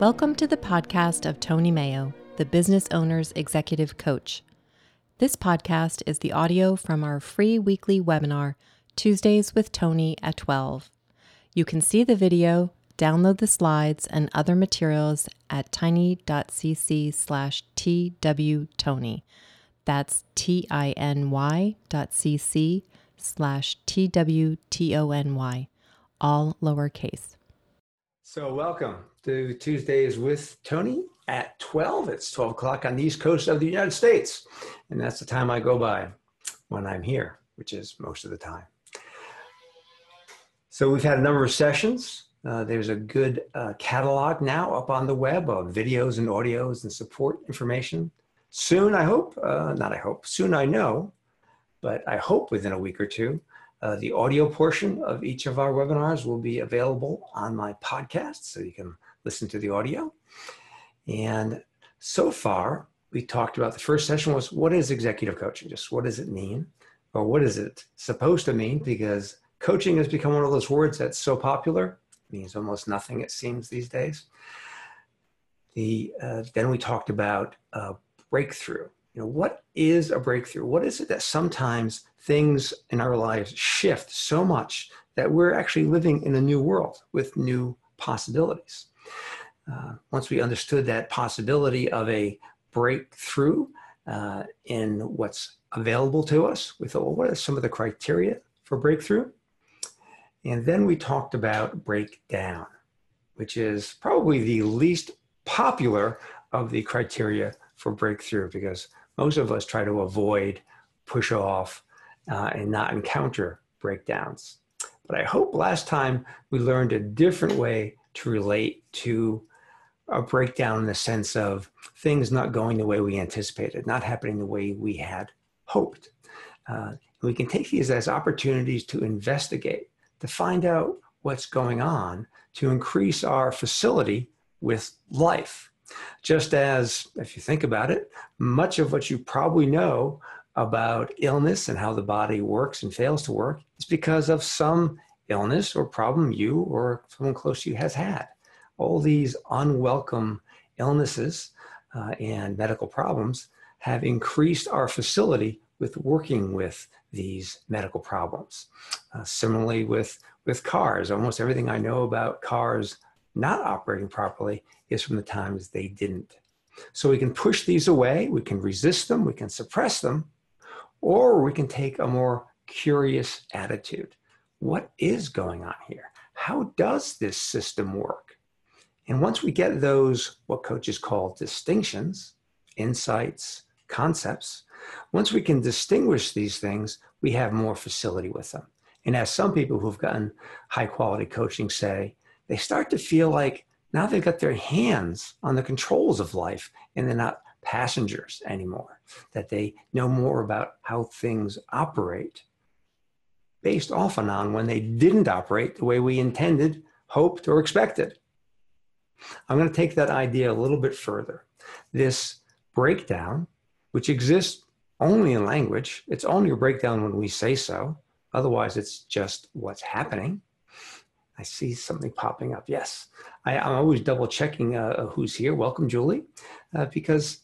Welcome to the podcast of Tony Mayo, the Business Owner's Executive Coach. This podcast is the audio from our free weekly webinar, Tuesdays with Tony at 12. You can see the video, download the slides, and other materials at tiny.cc/twtony. That's tiny.cc/twtony, all lowercase. So welcome to Tuesdays with Tony at 12. It's 12 o'clock on the East Coast of the United States. And that's the time I go by when I'm here, which is most of the time. So we've had a number of sessions. There's a good catalog now up on the web of videos and audios and support information. Soon, I hope, soon I know, but I hope within a week or two, the audio portion of each of our webinars will be available on my podcast, so you can listen to the audio. And so far, we talked about the first session was, what is executive coaching? Just what does it mean? Or what is it supposed to mean? Because coaching has become one of those words that's so popular. It means almost nothing, it seems, these days. Then we talked about breakthrough. You know, what is a breakthrough? What is it that sometimes things in our lives shift so much that we're actually living in a new world with new possibilities? Once we understood that possibility of a breakthrough in what's available to us, we thought, well, what are some of the criteria for breakthrough? And then we talked about breakdown, which is probably the least popular of the criteria for breakthrough, because most of us try to avoid, push off, and not encounter breakdowns. But I hope last time we learned a different way to relate to a breakdown in the sense of things not going the way we anticipated, not happening the way we had hoped. We can take these as opportunities to investigate, to find out what's going on, to increase our facility with life. Just as, if you think about it, much of what you probably know about illness and how the body works and fails to work is because of some illness or problem you or someone close to you has had. All these unwelcome illnesses and medical problems have increased our facility with working with these medical problems. Similarly with cars, almost everything I know about cars not operating properly is from the times they didn't. So we can push these away, we can resist them, we can suppress them, or we can take a more curious attitude. What is going on here? How does this system work? And once we get those, what coaches call distinctions, insights, concepts, once we can distinguish these things, we have more facility with them. And as some people who've gotten high quality coaching say, they start to feel like now they've got their hands on the controls of life and they're not passengers anymore, that they know more about how things operate based off and on when they didn't operate the way we intended, hoped, or expected. I'm going to take that idea a little bit further. This breakdown, which exists only in language, it's only a breakdown when we say so. Otherwise, it's just what's happening. I see something popping up. Yes, I'm always double checking who's here. Welcome, Julie, because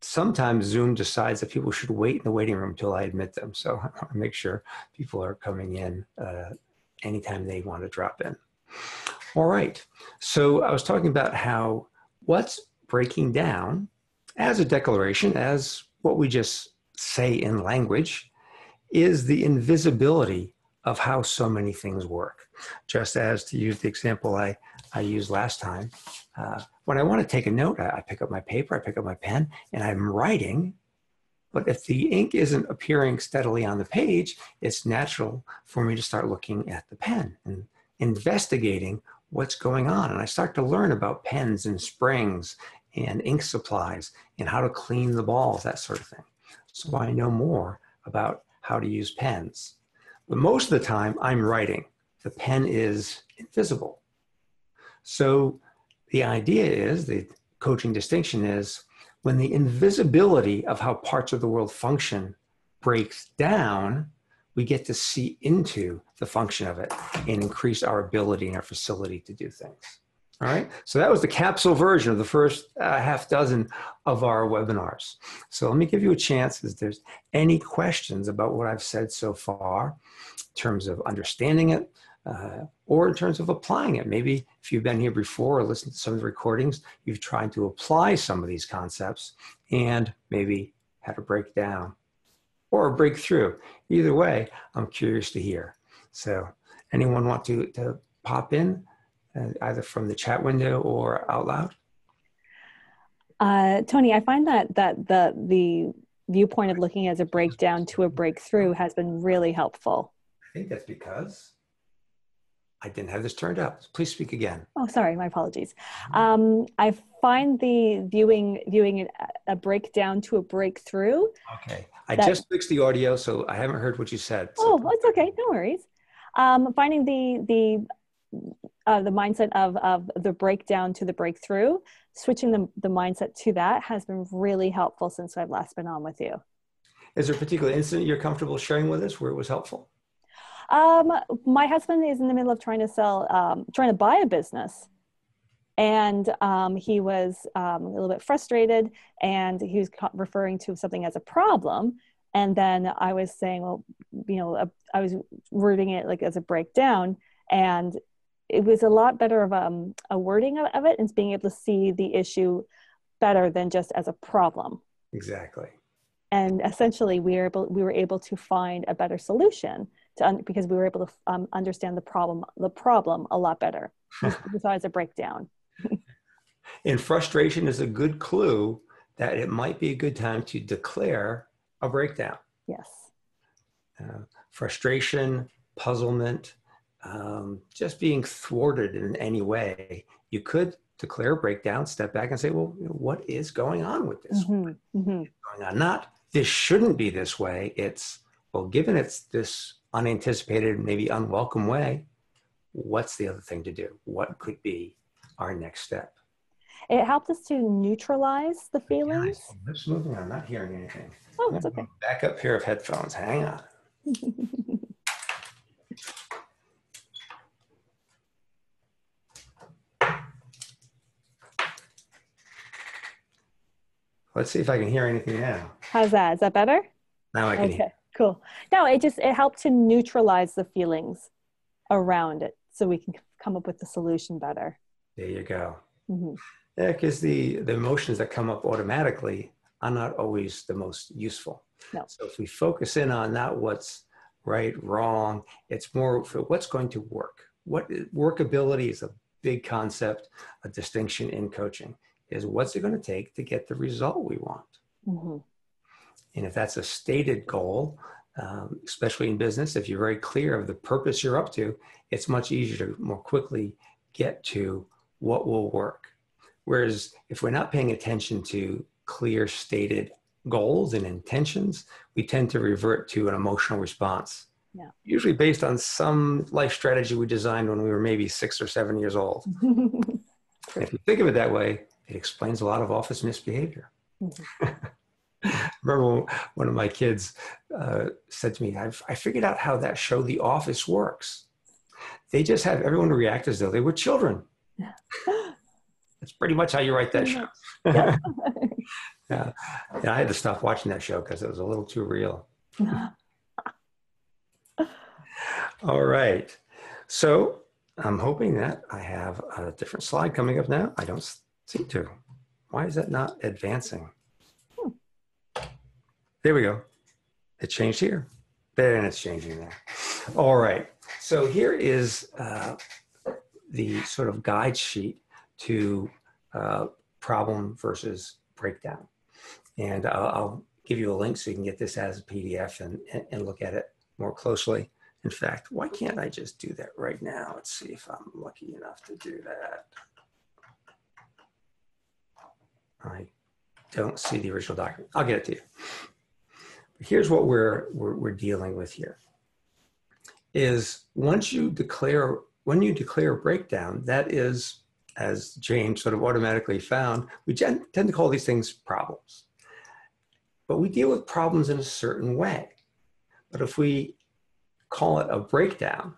sometimes Zoom decides that people should wait in the waiting room until I admit them. So I want to make sure people are coming in anytime they want to drop in. All right. So I was talking about how what's breaking down as a declaration, as what we just say in language, is the invisibility of how so many things work. Just as, to use the example I used last time, when I want to take a note, I pick up my paper, I pick up my pen, and I'm writing, but if the ink isn't appearing steadily on the page, it's natural for me to start looking at the pen and investigating what's going on. And I start to learn about pens and springs and ink supplies and how to clean the balls, that sort of thing. So I know more about how to use pens. But most of the time, I'm writing. The pen is invisible. So the idea is, the coaching distinction is, when the invisibility of how parts of the world function breaks down, we get to see into the function of it and increase our ability and our facility to do things. All right, so that was the capsule version of the first half dozen of our webinars. So let me give you a chance if there's any questions about what I've said so far in terms of understanding it or in terms of applying it. Maybe if you've been here before or listened to some of the recordings, you've tried to apply some of these concepts and maybe had a breakdown or a breakthrough. Either way, I'm curious to hear. So anyone want to pop in? Either from the chat window or out loud? Tony, I find that the viewpoint of looking as a breakdown to a breakthrough has been really helpful. I think that's because I didn't have this turned up. Please speak again. Oh, sorry, my apologies. I find the viewing a breakdown to a breakthrough. Okay, I just fixed the audio, so I haven't heard what you said. So. Oh, that's okay, no worries. Finding the mindset of the breakdown to the breakthrough, switching the mindset to that has been really helpful since I've last been on with you. Is there a particular incident you're comfortable sharing with us where it was helpful? My husband is in the middle of trying to buy a business. And he was a little bit frustrated and he was referring to something as a problem. And then I was saying, well, you know, I was wording it like as a breakdown, and it was a lot better of a wording of it and being able to see the issue better than just as a problem. Exactly. And essentially we were able to find a better solution because we were able to understand the problem a lot better besides a breakdown. And frustration is a good clue that it might be a good time to declare a breakdown. Yes. Frustration, puzzlement, just being thwarted in any way, you could declare a breakdown, step back and say, well, you know, what is going on with this? Mm-hmm, mm-hmm. Going on? Not, this shouldn't be this way. It's, well, given it's this unanticipated, maybe unwelcome way, what's the other thing to do? What could be our next step? It helped us to neutralize the feelings. Guys, lips moving, I'm not hearing anything. Oh, it's okay. Back up here of headphones, hang on. Let's see if I can hear anything now. How's that? Is that better? Now I can hear. Okay, cool. No, it helped to neutralize the feelings around it so we can come up with the solution better. There you go. Mm-hmm. Yeah, because the emotions that come up automatically are not always the most useful. No. So if we focus in on not what's right, wrong, it's more for what's going to work. Workability is a big concept, a distinction in coaching. Is what's it going to take to get the result we want? Mm-hmm. And if that's a stated goal, especially in business, if you're very clear of the purpose you're up to, it's much easier to more quickly get to what will work. Whereas if we're not paying attention to clear stated goals and intentions, we tend to revert to an emotional response. Yeah. Usually based on some life strategy we designed when we were maybe 6 or 7 years old. And if you think of it that way, it explains a lot of office misbehavior. Mm-hmm. I remember one of my kids said to me, I figured out how that show The Office works. They just have everyone react as though they were children. That's pretty much how you write that show. Yeah. Yeah. And I had to stop watching that show because it was a little too real. All right. So I'm hoping that I have a different slide coming up now. I don't seem to. Why is that not advancing? There we go. It changed here. There, and it's changing there. All right. So here is the sort of guide sheet to problem versus breakdown. And I'll give you a link so you can get this as a PDF and look at it more closely. In fact, why can't I just do that right now? Let's see if I'm lucky enough to do that. I don't see the original document. I'll get it to you. But here's what we're dealing with here. Is when you declare a breakdown, that is, as James sort of automatically found, we tend to call these things problems. But we deal with problems in a certain way. But if we call it a breakdown,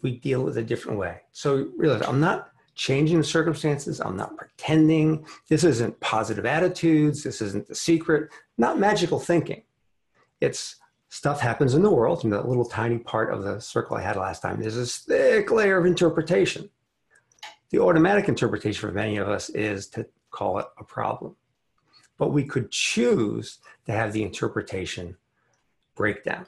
we deal with a different way. So realize I'm not changing circumstances. I'm not pretending. This isn't positive attitudes. This isn't The Secret. Not magical thinking. It's stuff happens in the world, and that little tiny part of the circle I had last time, there's this thick layer of interpretation. The automatic interpretation for many of us is to call it a problem. But we could choose to have the interpretation breakdown.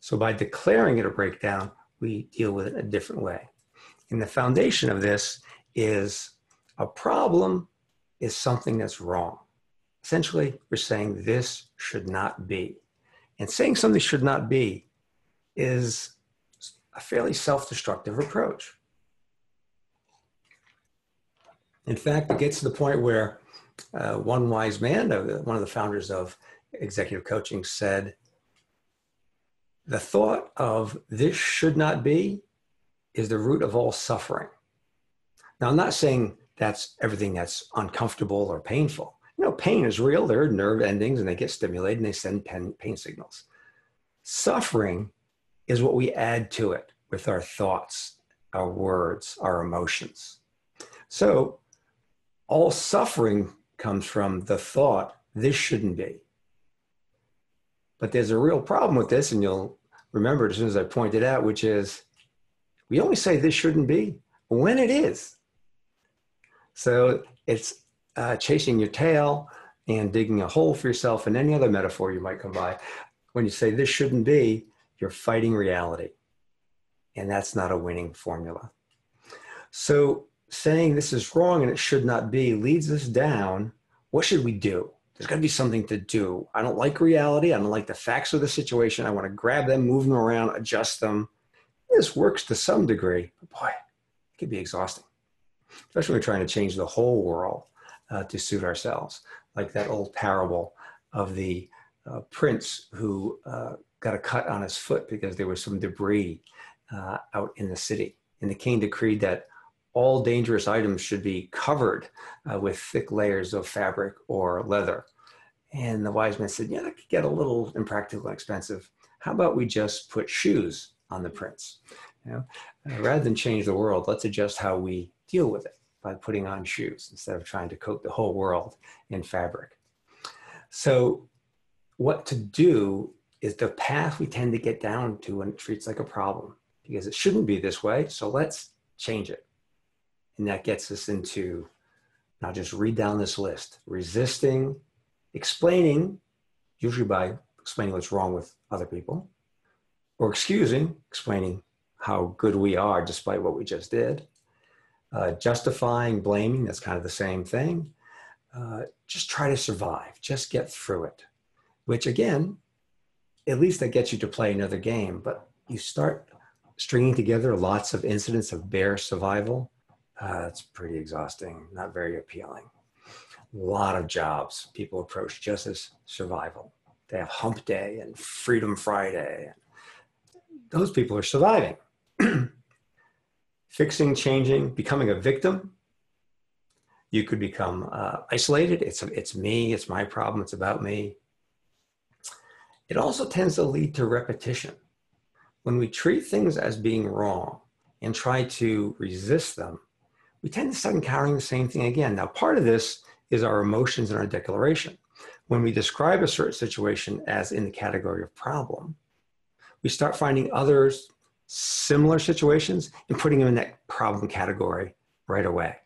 So by declaring it a breakdown, we deal with it in a different way. And the foundation of this is a problem is something that's wrong. Essentially, we're saying this should not be. And saying something should not be is a fairly self-destructive approach. In fact, it gets to the point where one wise man, one of the founders of executive coaching, said, the thought of this should not be is the root of all suffering. Now, I'm not saying that's everything that's uncomfortable or painful. You know, pain is real. There are nerve endings and they get stimulated and they send pain signals. Suffering is what we add to it with our thoughts, our words, our emotions. So all suffering comes from the thought, this shouldn't be. But there's a real problem with this, and you'll remember it as soon as I pointed out, which is we only say this shouldn't be when it is. So it's chasing your tail and digging a hole for yourself, and any other metaphor you might come by. When you say this shouldn't be, you're fighting reality. And that's not a winning formula. So saying this is wrong and it should not be leads us down. What should we do? There's got to be something to do. I don't like reality. I don't like the facts of the situation. I want to grab them, move them around, adjust them. This works to some degree, but boy, it can be exhausting, especially when we're trying to change the whole world to suit ourselves. Like that old parable of the prince who got a cut on his foot because there was some debris out in the city. And the king decreed that all dangerous items should be covered with thick layers of fabric or leather. And the wise man said, yeah, that could get a little impractical and expensive. How about we just put shoes on the prince? You know, rather than change the world, let's adjust how we deal with it by putting on shoes instead of trying to coat the whole world in fabric. So what to do is the path we tend to get down to when it treats like a problem, because it shouldn't be this way, so let's change it. And that gets us into, now just read down this list, resisting, explaining, usually by explaining what's wrong with other people, or excusing, explaining how good we are despite what we just did, justifying, blaming, that's kind of the same thing. Just try to survive, just get through it, which again, at least that gets you to play another game, but you start stringing together lots of incidents of bare survival. It's pretty exhausting, not very appealing. A lot of jobs people approach just as survival. They have hump day and Freedom Friday. Those people are surviving. Fixing, changing, becoming a victim. You could become isolated. It's me, it's my problem, it's about me. It also tends to lead to repetition. When we treat things as being wrong and try to resist them, we tend to start encountering the same thing again. Now, part of this is our emotions and our declaration. When we describe a certain situation as in the category of problem, we start finding others, similar situations, and putting them in that problem category right away.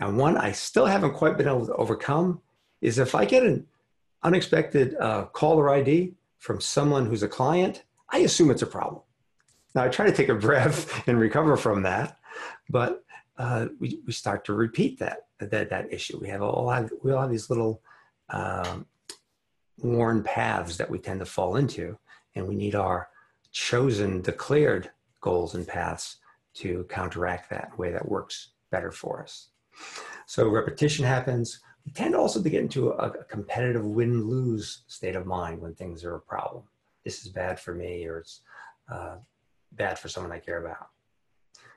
And one I still haven't quite been able to overcome is if I get an unexpected caller ID from someone who's a client, I assume it's a problem. Now, I try to take a breath and recover from that, but we start to repeat that issue. We all have these little worn paths that we tend to fall into, and we need our chosen, declared goals and paths to counteract that in a way that works better for us. So repetition happens. We tend also to get into a competitive win-lose state of mind when things are a problem. This is bad for me, or it's bad for someone I care about.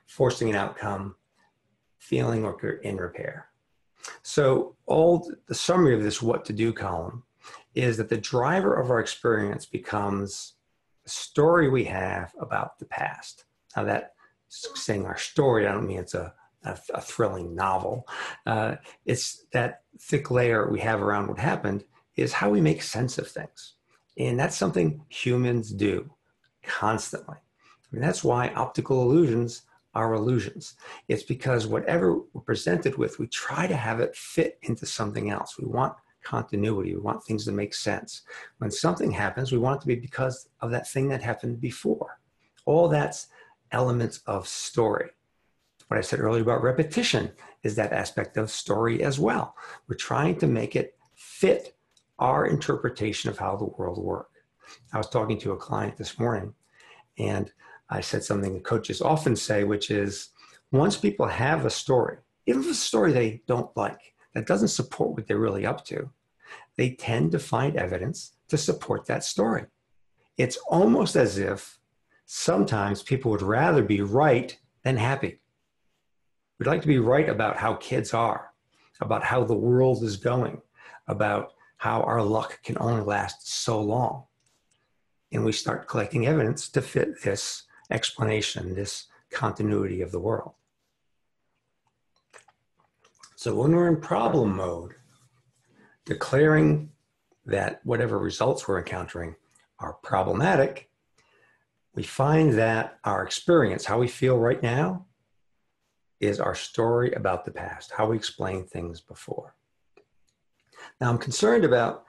Forcing an outcome, feeling or in repair. So all the summary of this what to do column is that the driver of our experience becomes the story we have about the past. Now that saying our story, I don't mean it's a a thrilling novel. It's that thick layer we have around what happened is how we make sense of things. And that's something humans do constantly. I mean, that's why optical illusions are illusions. It's because whatever we're presented with, we try to have it fit into something else. We want continuity. We want things to make sense. When something happens, we want it to be because of that thing that happened before. All that's elements of story. What I said earlier about repetition is that aspect of story as well. We're trying to make it fit our interpretation of how the world works. I was talking to a client this morning, and I said something that coaches often say, which is, once people have a story, even if it's a story they don't like, that doesn't support what they're really up to, they tend to find evidence to support that story. It's almost as if sometimes people would rather be right than happy. We'd like to be right about how kids are, about how the world is going, about how our luck can only last so long. And we start collecting evidence to fit this explanation, this continuity of the world. So when we're in problem mode, declaring that whatever results we're encountering are problematic, we find that our experience, how we feel right now, is our story about the past, how we explain things before. Now, I'm concerned about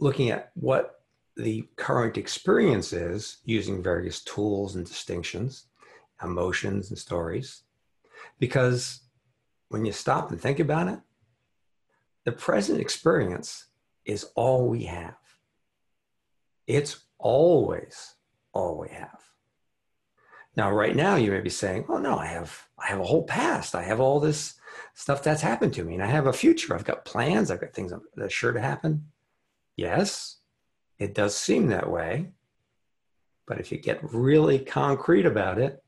looking at what the current experience is using various tools and distinctions, emotions and stories, because when you stop and think about it, the present experience is all we have. It's always all we have. Now, right now, you may be saying, oh, no, I have a whole past. I have all this stuff that's happened to me, and I have a future. I've got plans. I've got things that are sure to happen. Yes, it does seem that way. But if you get really concrete about it,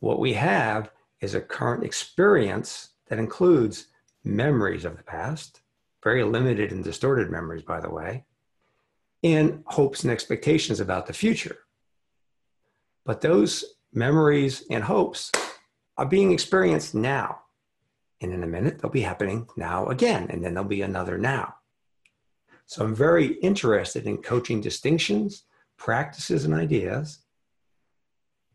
what we have is a current experience that includes memories of the past, very limited and distorted memories, by the way, and hopes and expectations about the future. But those memories and hopes are being experienced now. And in a minute, they'll be happening now again, and then there'll be another now. So I'm very interested in coaching distinctions, practices, and ideas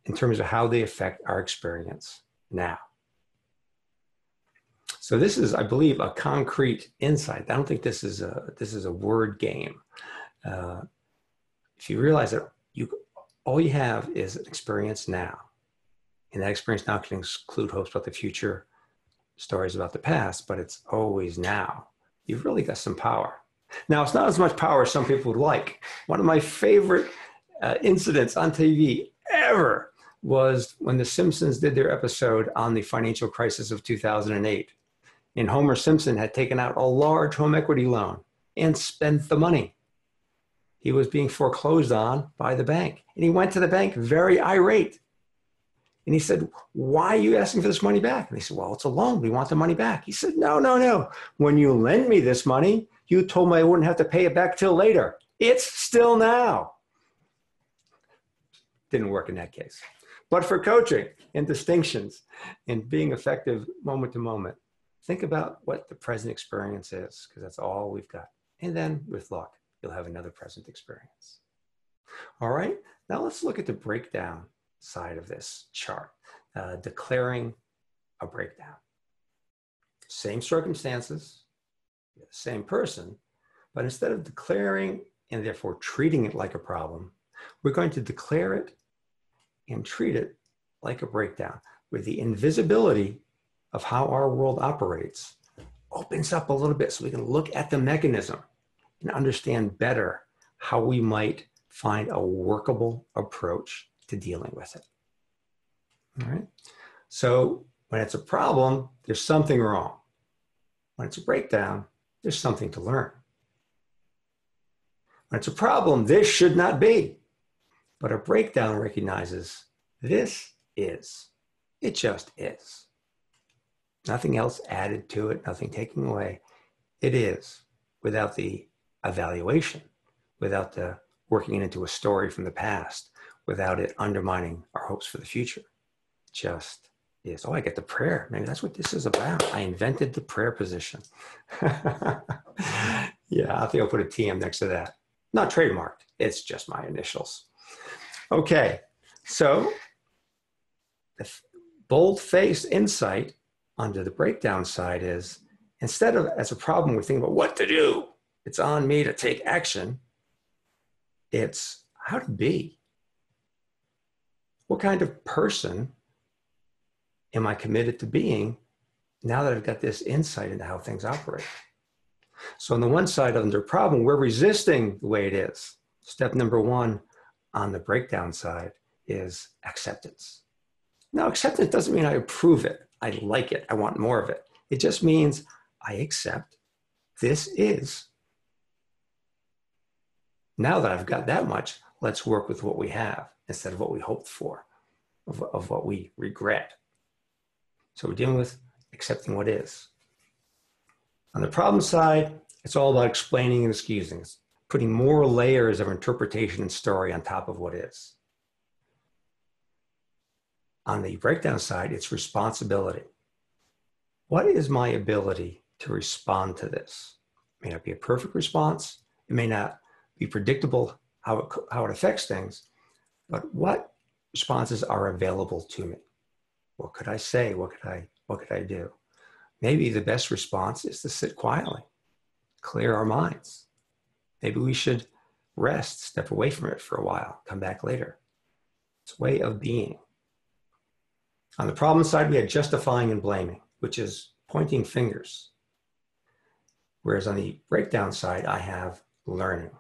in terms of how they affect our experience now. So this is, I believe, a concrete insight. I don't think this is a word game. If you realize that all you have is an experience now, and that experience now can include hopes about the future, stories about the past, but it's always now. You've really got some power. Now, it's not as much power as some people would like. One of my favorite incidents on TV ever was when The Simpsons did their episode on the financial crisis of 2008. And Homer Simpson had taken out a large home equity loan and spent the money. He was being foreclosed on by the bank. And he went to the bank very irate. And he said, why are you asking for this money back? And they said, well, it's a loan. We want the money back. He said, no, no, no. When you lend me this money, you told me I wouldn't have to pay it back till later. It's still now. Didn't work in that case. But for coaching and distinctions and being effective moment to moment, think about what the present experience is, because that's all we've got. And then with luck, you'll have another present experience. All right, now let's look at the breakdown side of this chart, declaring a breakdown. Same circumstances, same person, but instead of declaring and therefore treating it like a problem, we're going to declare it and treat it like a breakdown, where the invisibility of how our world operates opens up a little bit so we can look at the mechanism and understand better how we might find a workable approach to dealing with it. All right. So when it's a problem, there's something wrong. When it's a breakdown, there's something to learn. When it's a problem, this should not be. But a breakdown recognizes this is. It just is. Nothing else added to it, nothing taken away. It is, without the evaluation, without the working it into a story from the past, without it undermining our hopes for the future. Just is, oh, I get the prayer. Maybe that's what this is about. I invented the prayer position. Yeah, I think I'll put a TM next to that. Not trademarked. It's just my initials. Okay, so the bold-faced insight under the breakdown side is, instead of as a problem, we're thinking about what to do. It's on me to take action. It's how to be. What kind of person am I committed to being now that I've got this insight into how things operate? So on the one side of the problem, we're resisting the way it is. Step number one on the breakdown side is acceptance. Now, acceptance doesn't mean I approve it. I like it. I want more of it. It just means I accept this is. Now that I've got that much, let's work with what we have instead of what we hoped for, of what we regret. So we're dealing with accepting what is. On the problem side, it's all about explaining and excusing. It's putting more layers of interpretation and story on top of what is. On the breakdown side, it's responsibility. What is my ability to respond to this? It may not be a perfect response. It may not be predictable how it affects things, but what responses are available to me? What could I say? What could I do? Maybe the best response is to sit quietly, clear our minds. Maybe we should rest, step away from it for a while, come back later. It's a way of being. On the problem side, we had justifying and blaming, which is pointing fingers. Whereas on the breakdown side, I have learning.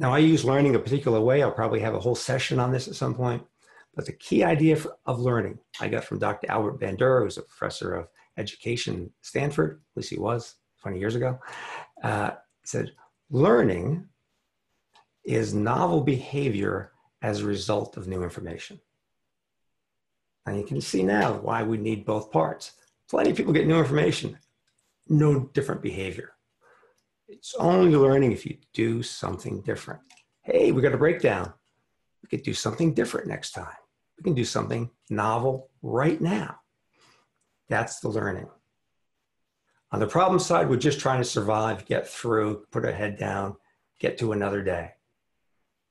Now, I use learning a particular way. I'll probably have a whole session on this at some point. But the key idea of learning I got from Dr. Albert Bandura, who's a professor of education at Stanford, at least he was 20 years ago, said, learning is novel behavior as a result of new information. And you can see now why we need both parts. Plenty of people get new information, no different behavior. It's only learning if you do something different. Hey, we got a breakdown. We could do something different next time. We can do something novel right now. That's the learning. On the problem side, we're just trying to survive, get through, put our head down, get to another day.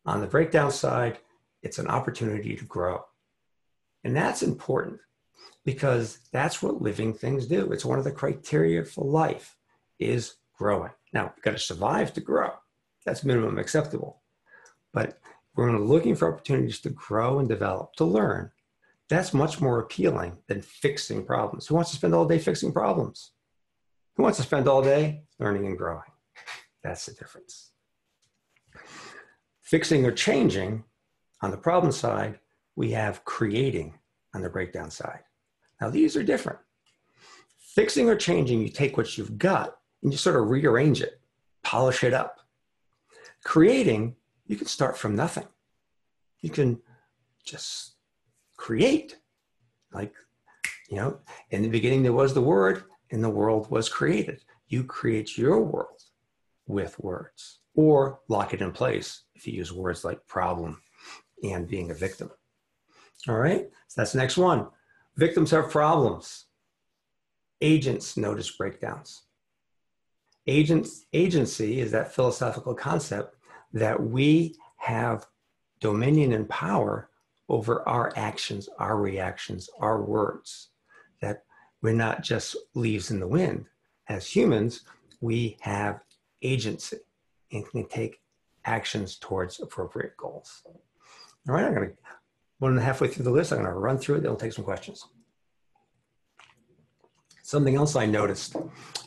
On the breakdown side, it's an opportunity to grow. And that's important because that's what living things do. It's one of the criteria for life is growing. Now, we've got to survive to grow. That's minimum acceptable. But we're looking for opportunities to grow and develop, to learn. That's much more appealing than fixing problems. Who wants to spend all day fixing problems? Who wants to spend all day learning and growing? That's the difference. Fixing or changing on the problem side, we have creating on the breakdown side. Now, these are different. Fixing or changing, you take what you've got and you sort of rearrange it, polish it up. Creating, you can start from nothing. You can just create. Like, you know, in the beginning there was the word and the world was created. You create your world with words or lock it in place if you use words like problem and being a victim. All right, so that's the next one. Victims have problems. Agents notice breakdowns. Agency is that philosophical concept that we have dominion and power over our actions, our reactions, our words, that we're not just leaves in the wind. As humans, we have agency and can take actions towards appropriate goals. All right, I'm going to, more than halfway through the list, I'm going to run through it, then we'll take some questions. Something else I noticed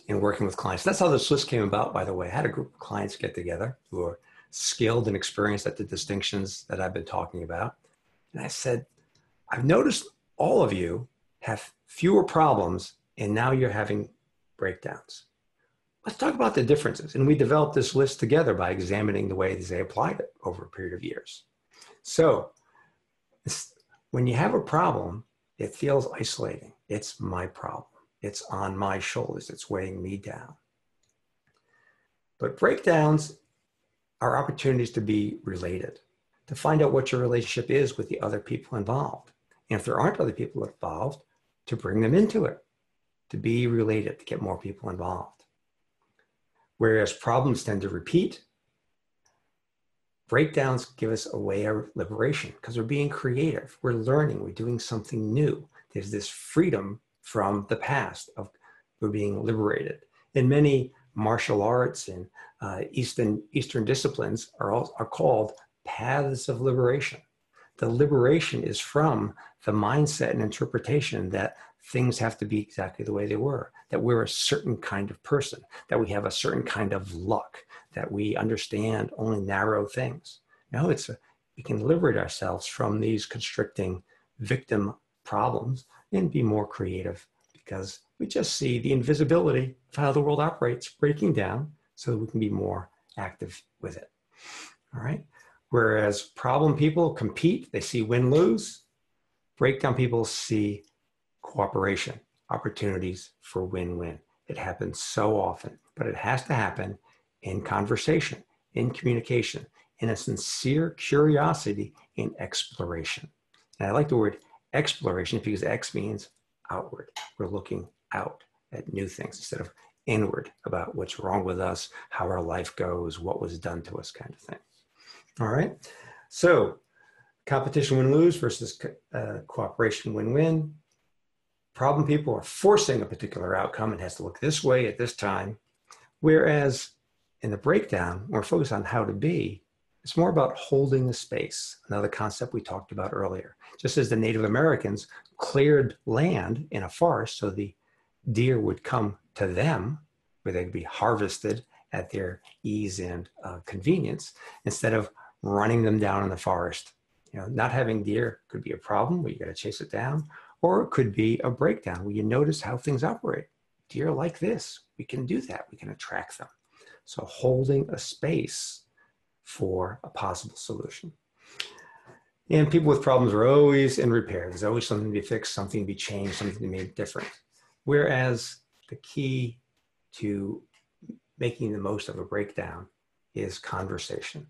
in working with clients, that's how this list came about, by the way. I had a group of clients get together who are skilled and experienced at the distinctions that I've been talking about. And I said, I've noticed all of you have fewer problems and now you're having breakdowns. Let's talk about the differences. And we developed this list together by examining the way they applied it over a period of years. So when you have a problem, it feels isolating. It's my problem. It's on my shoulders. It's weighing me down. But breakdowns are opportunities to be related, to find out what your relationship is with the other people involved. And if there aren't other people involved, to bring them into it, to be related, to get more people involved. Whereas problems tend to repeat, breakdowns give us a way of liberation because we're being creative, we're learning, we're doing something new. There's this freedom from the past of we're being liberated. In many martial arts and Eastern disciplines are called paths of liberation. The liberation is from the mindset and interpretation that things have to be exactly the way they were, that we're a certain kind of person, that we have a certain kind of luck, that we understand only narrow things. No, we can liberate ourselves from these constricting victim problems and be more creative because we just see the invisibility of how the world operates breaking down so that we can be more active with it, all right? Whereas problem people compete, they see win-lose. Breakdown people see cooperation, opportunities for win-win. It happens so often, but it has to happen in conversation, in communication, in a sincere curiosity, in exploration. And I like the word exploration because X means outward. We're looking out at new things instead of inward about what's wrong with us, how our life goes, what was done to us kind of thing. All right, so competition win-lose versus cooperation win-win. Problem people are forcing a particular outcome and has to look this way at this time. Whereas in the breakdown, we're focused on how to be. It's more about holding the space, another concept we talked about earlier. Just as the Native Americans cleared land in a forest so the deer would come to them where they'd be harvested at their ease and convenience instead of running them down in the forest. You know, not having deer could be a problem where you got to chase it down, or it could be a breakdown where you notice how things operate. Deer like this, we can do that, we can attract them. So holding a space for a possible solution. And people with problems are always in repair. There's always something to be fixed, something to be changed, something to be made different. Whereas the key to making the most of a breakdown is conversation.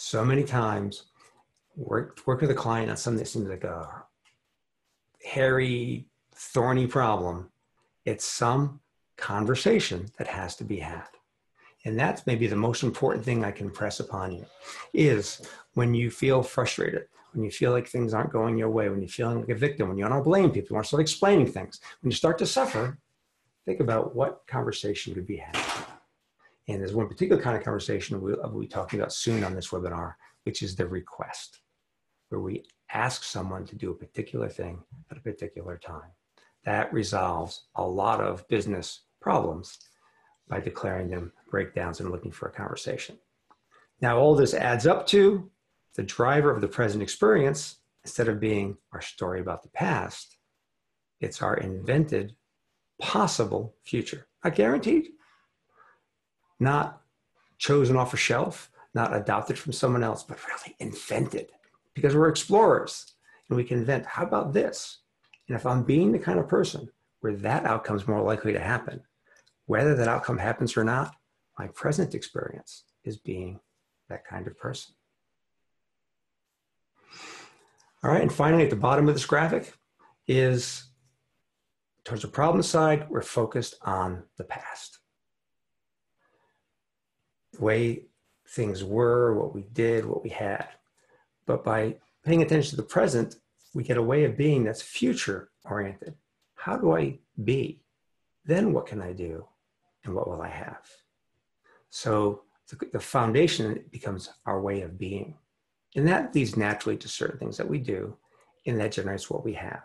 So many times, work with a client on something that seems like a hairy, thorny problem. It's some conversation that has to be had. And that's maybe the most important thing I can press upon you is when you feel frustrated, when you feel like things aren't going your way, when you're feeling like a victim, when you don't blame people, you want to start explaining things, when you start to suffer, think about what conversation could be had. And there's one particular kind of conversation we'll be talking about soon on this webinar, which is the request, where we ask someone to do a particular thing at a particular time. That resolves a lot of business problems by declaring them breakdowns and looking for a conversation. Now, all this adds up to the driver of the present experience, instead of being our story about the past, it's our invented possible future. Not guaranteed, not chosen off a shelf, not adopted from someone else, but really invented because we're explorers and we can invent, how about this? And if I'm being the kind of person where that outcome is more likely to happen, whether that outcome happens or not, my present experience is being that kind of person. All right, and finally, at the bottom of this graphic is towards the problem side, we're focused on the past. The way things were, what we did, what we had. But by paying attention to the present, we get a way of being that's future-oriented. How do I be? Then what can I do? And what will I have? So the foundation becomes our way of being. And that leads naturally to certain things that we do, and that generates what we have.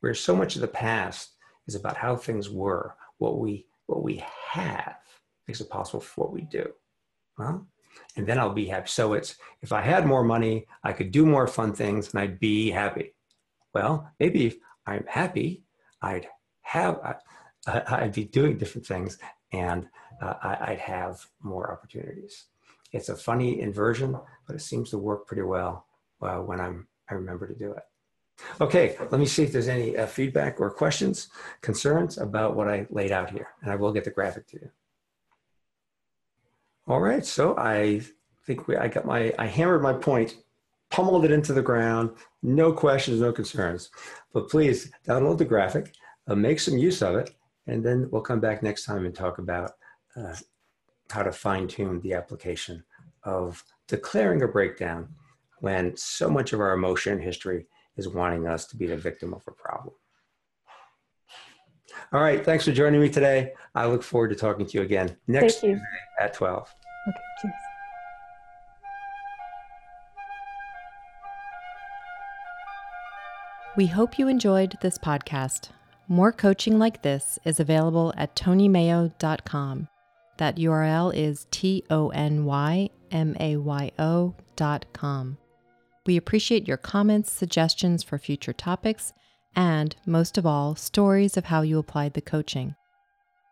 Where so much of the past is about how things were, what we have makes it possible for what we do. Well, and then I'll be happy. So it's, if I had more money, I could do more fun things and I'd be happy. Well, maybe if I'm happy, I'd be doing different things and I'd have more opportunities. It's a funny inversion, but it seems to work pretty well when I remember to do it. Okay, let me see if there's any feedback or questions, concerns about what I laid out here, and I will get the graphic to you. All right, so I think I hammered my point pummeled it into the ground, no questions, no concerns. But please download the graphic, make some use of it, and then we'll come back next time and talk about how to fine-tune the application of declaring a breakdown when so much of our emotion and history is wanting us to be the victim of a problem. All right, thanks for joining me today. I look forward to talking to you again next Tuesday at 12. Okay, cheers. We hope you enjoyed this podcast. More coaching like this is available at tonymayo.com. That URL is tonymayo.com. We appreciate your comments, suggestions for future topics, and most of all, stories of how you applied the coaching.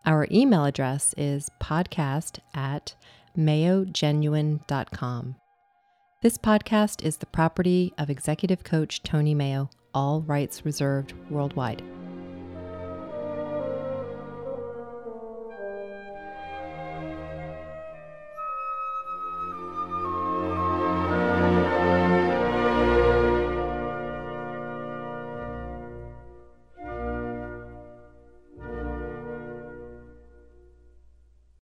Our email address is podcast@mayogenuine.com. This podcast is the property of executive coach Tony Mayo, all rights reserved worldwide.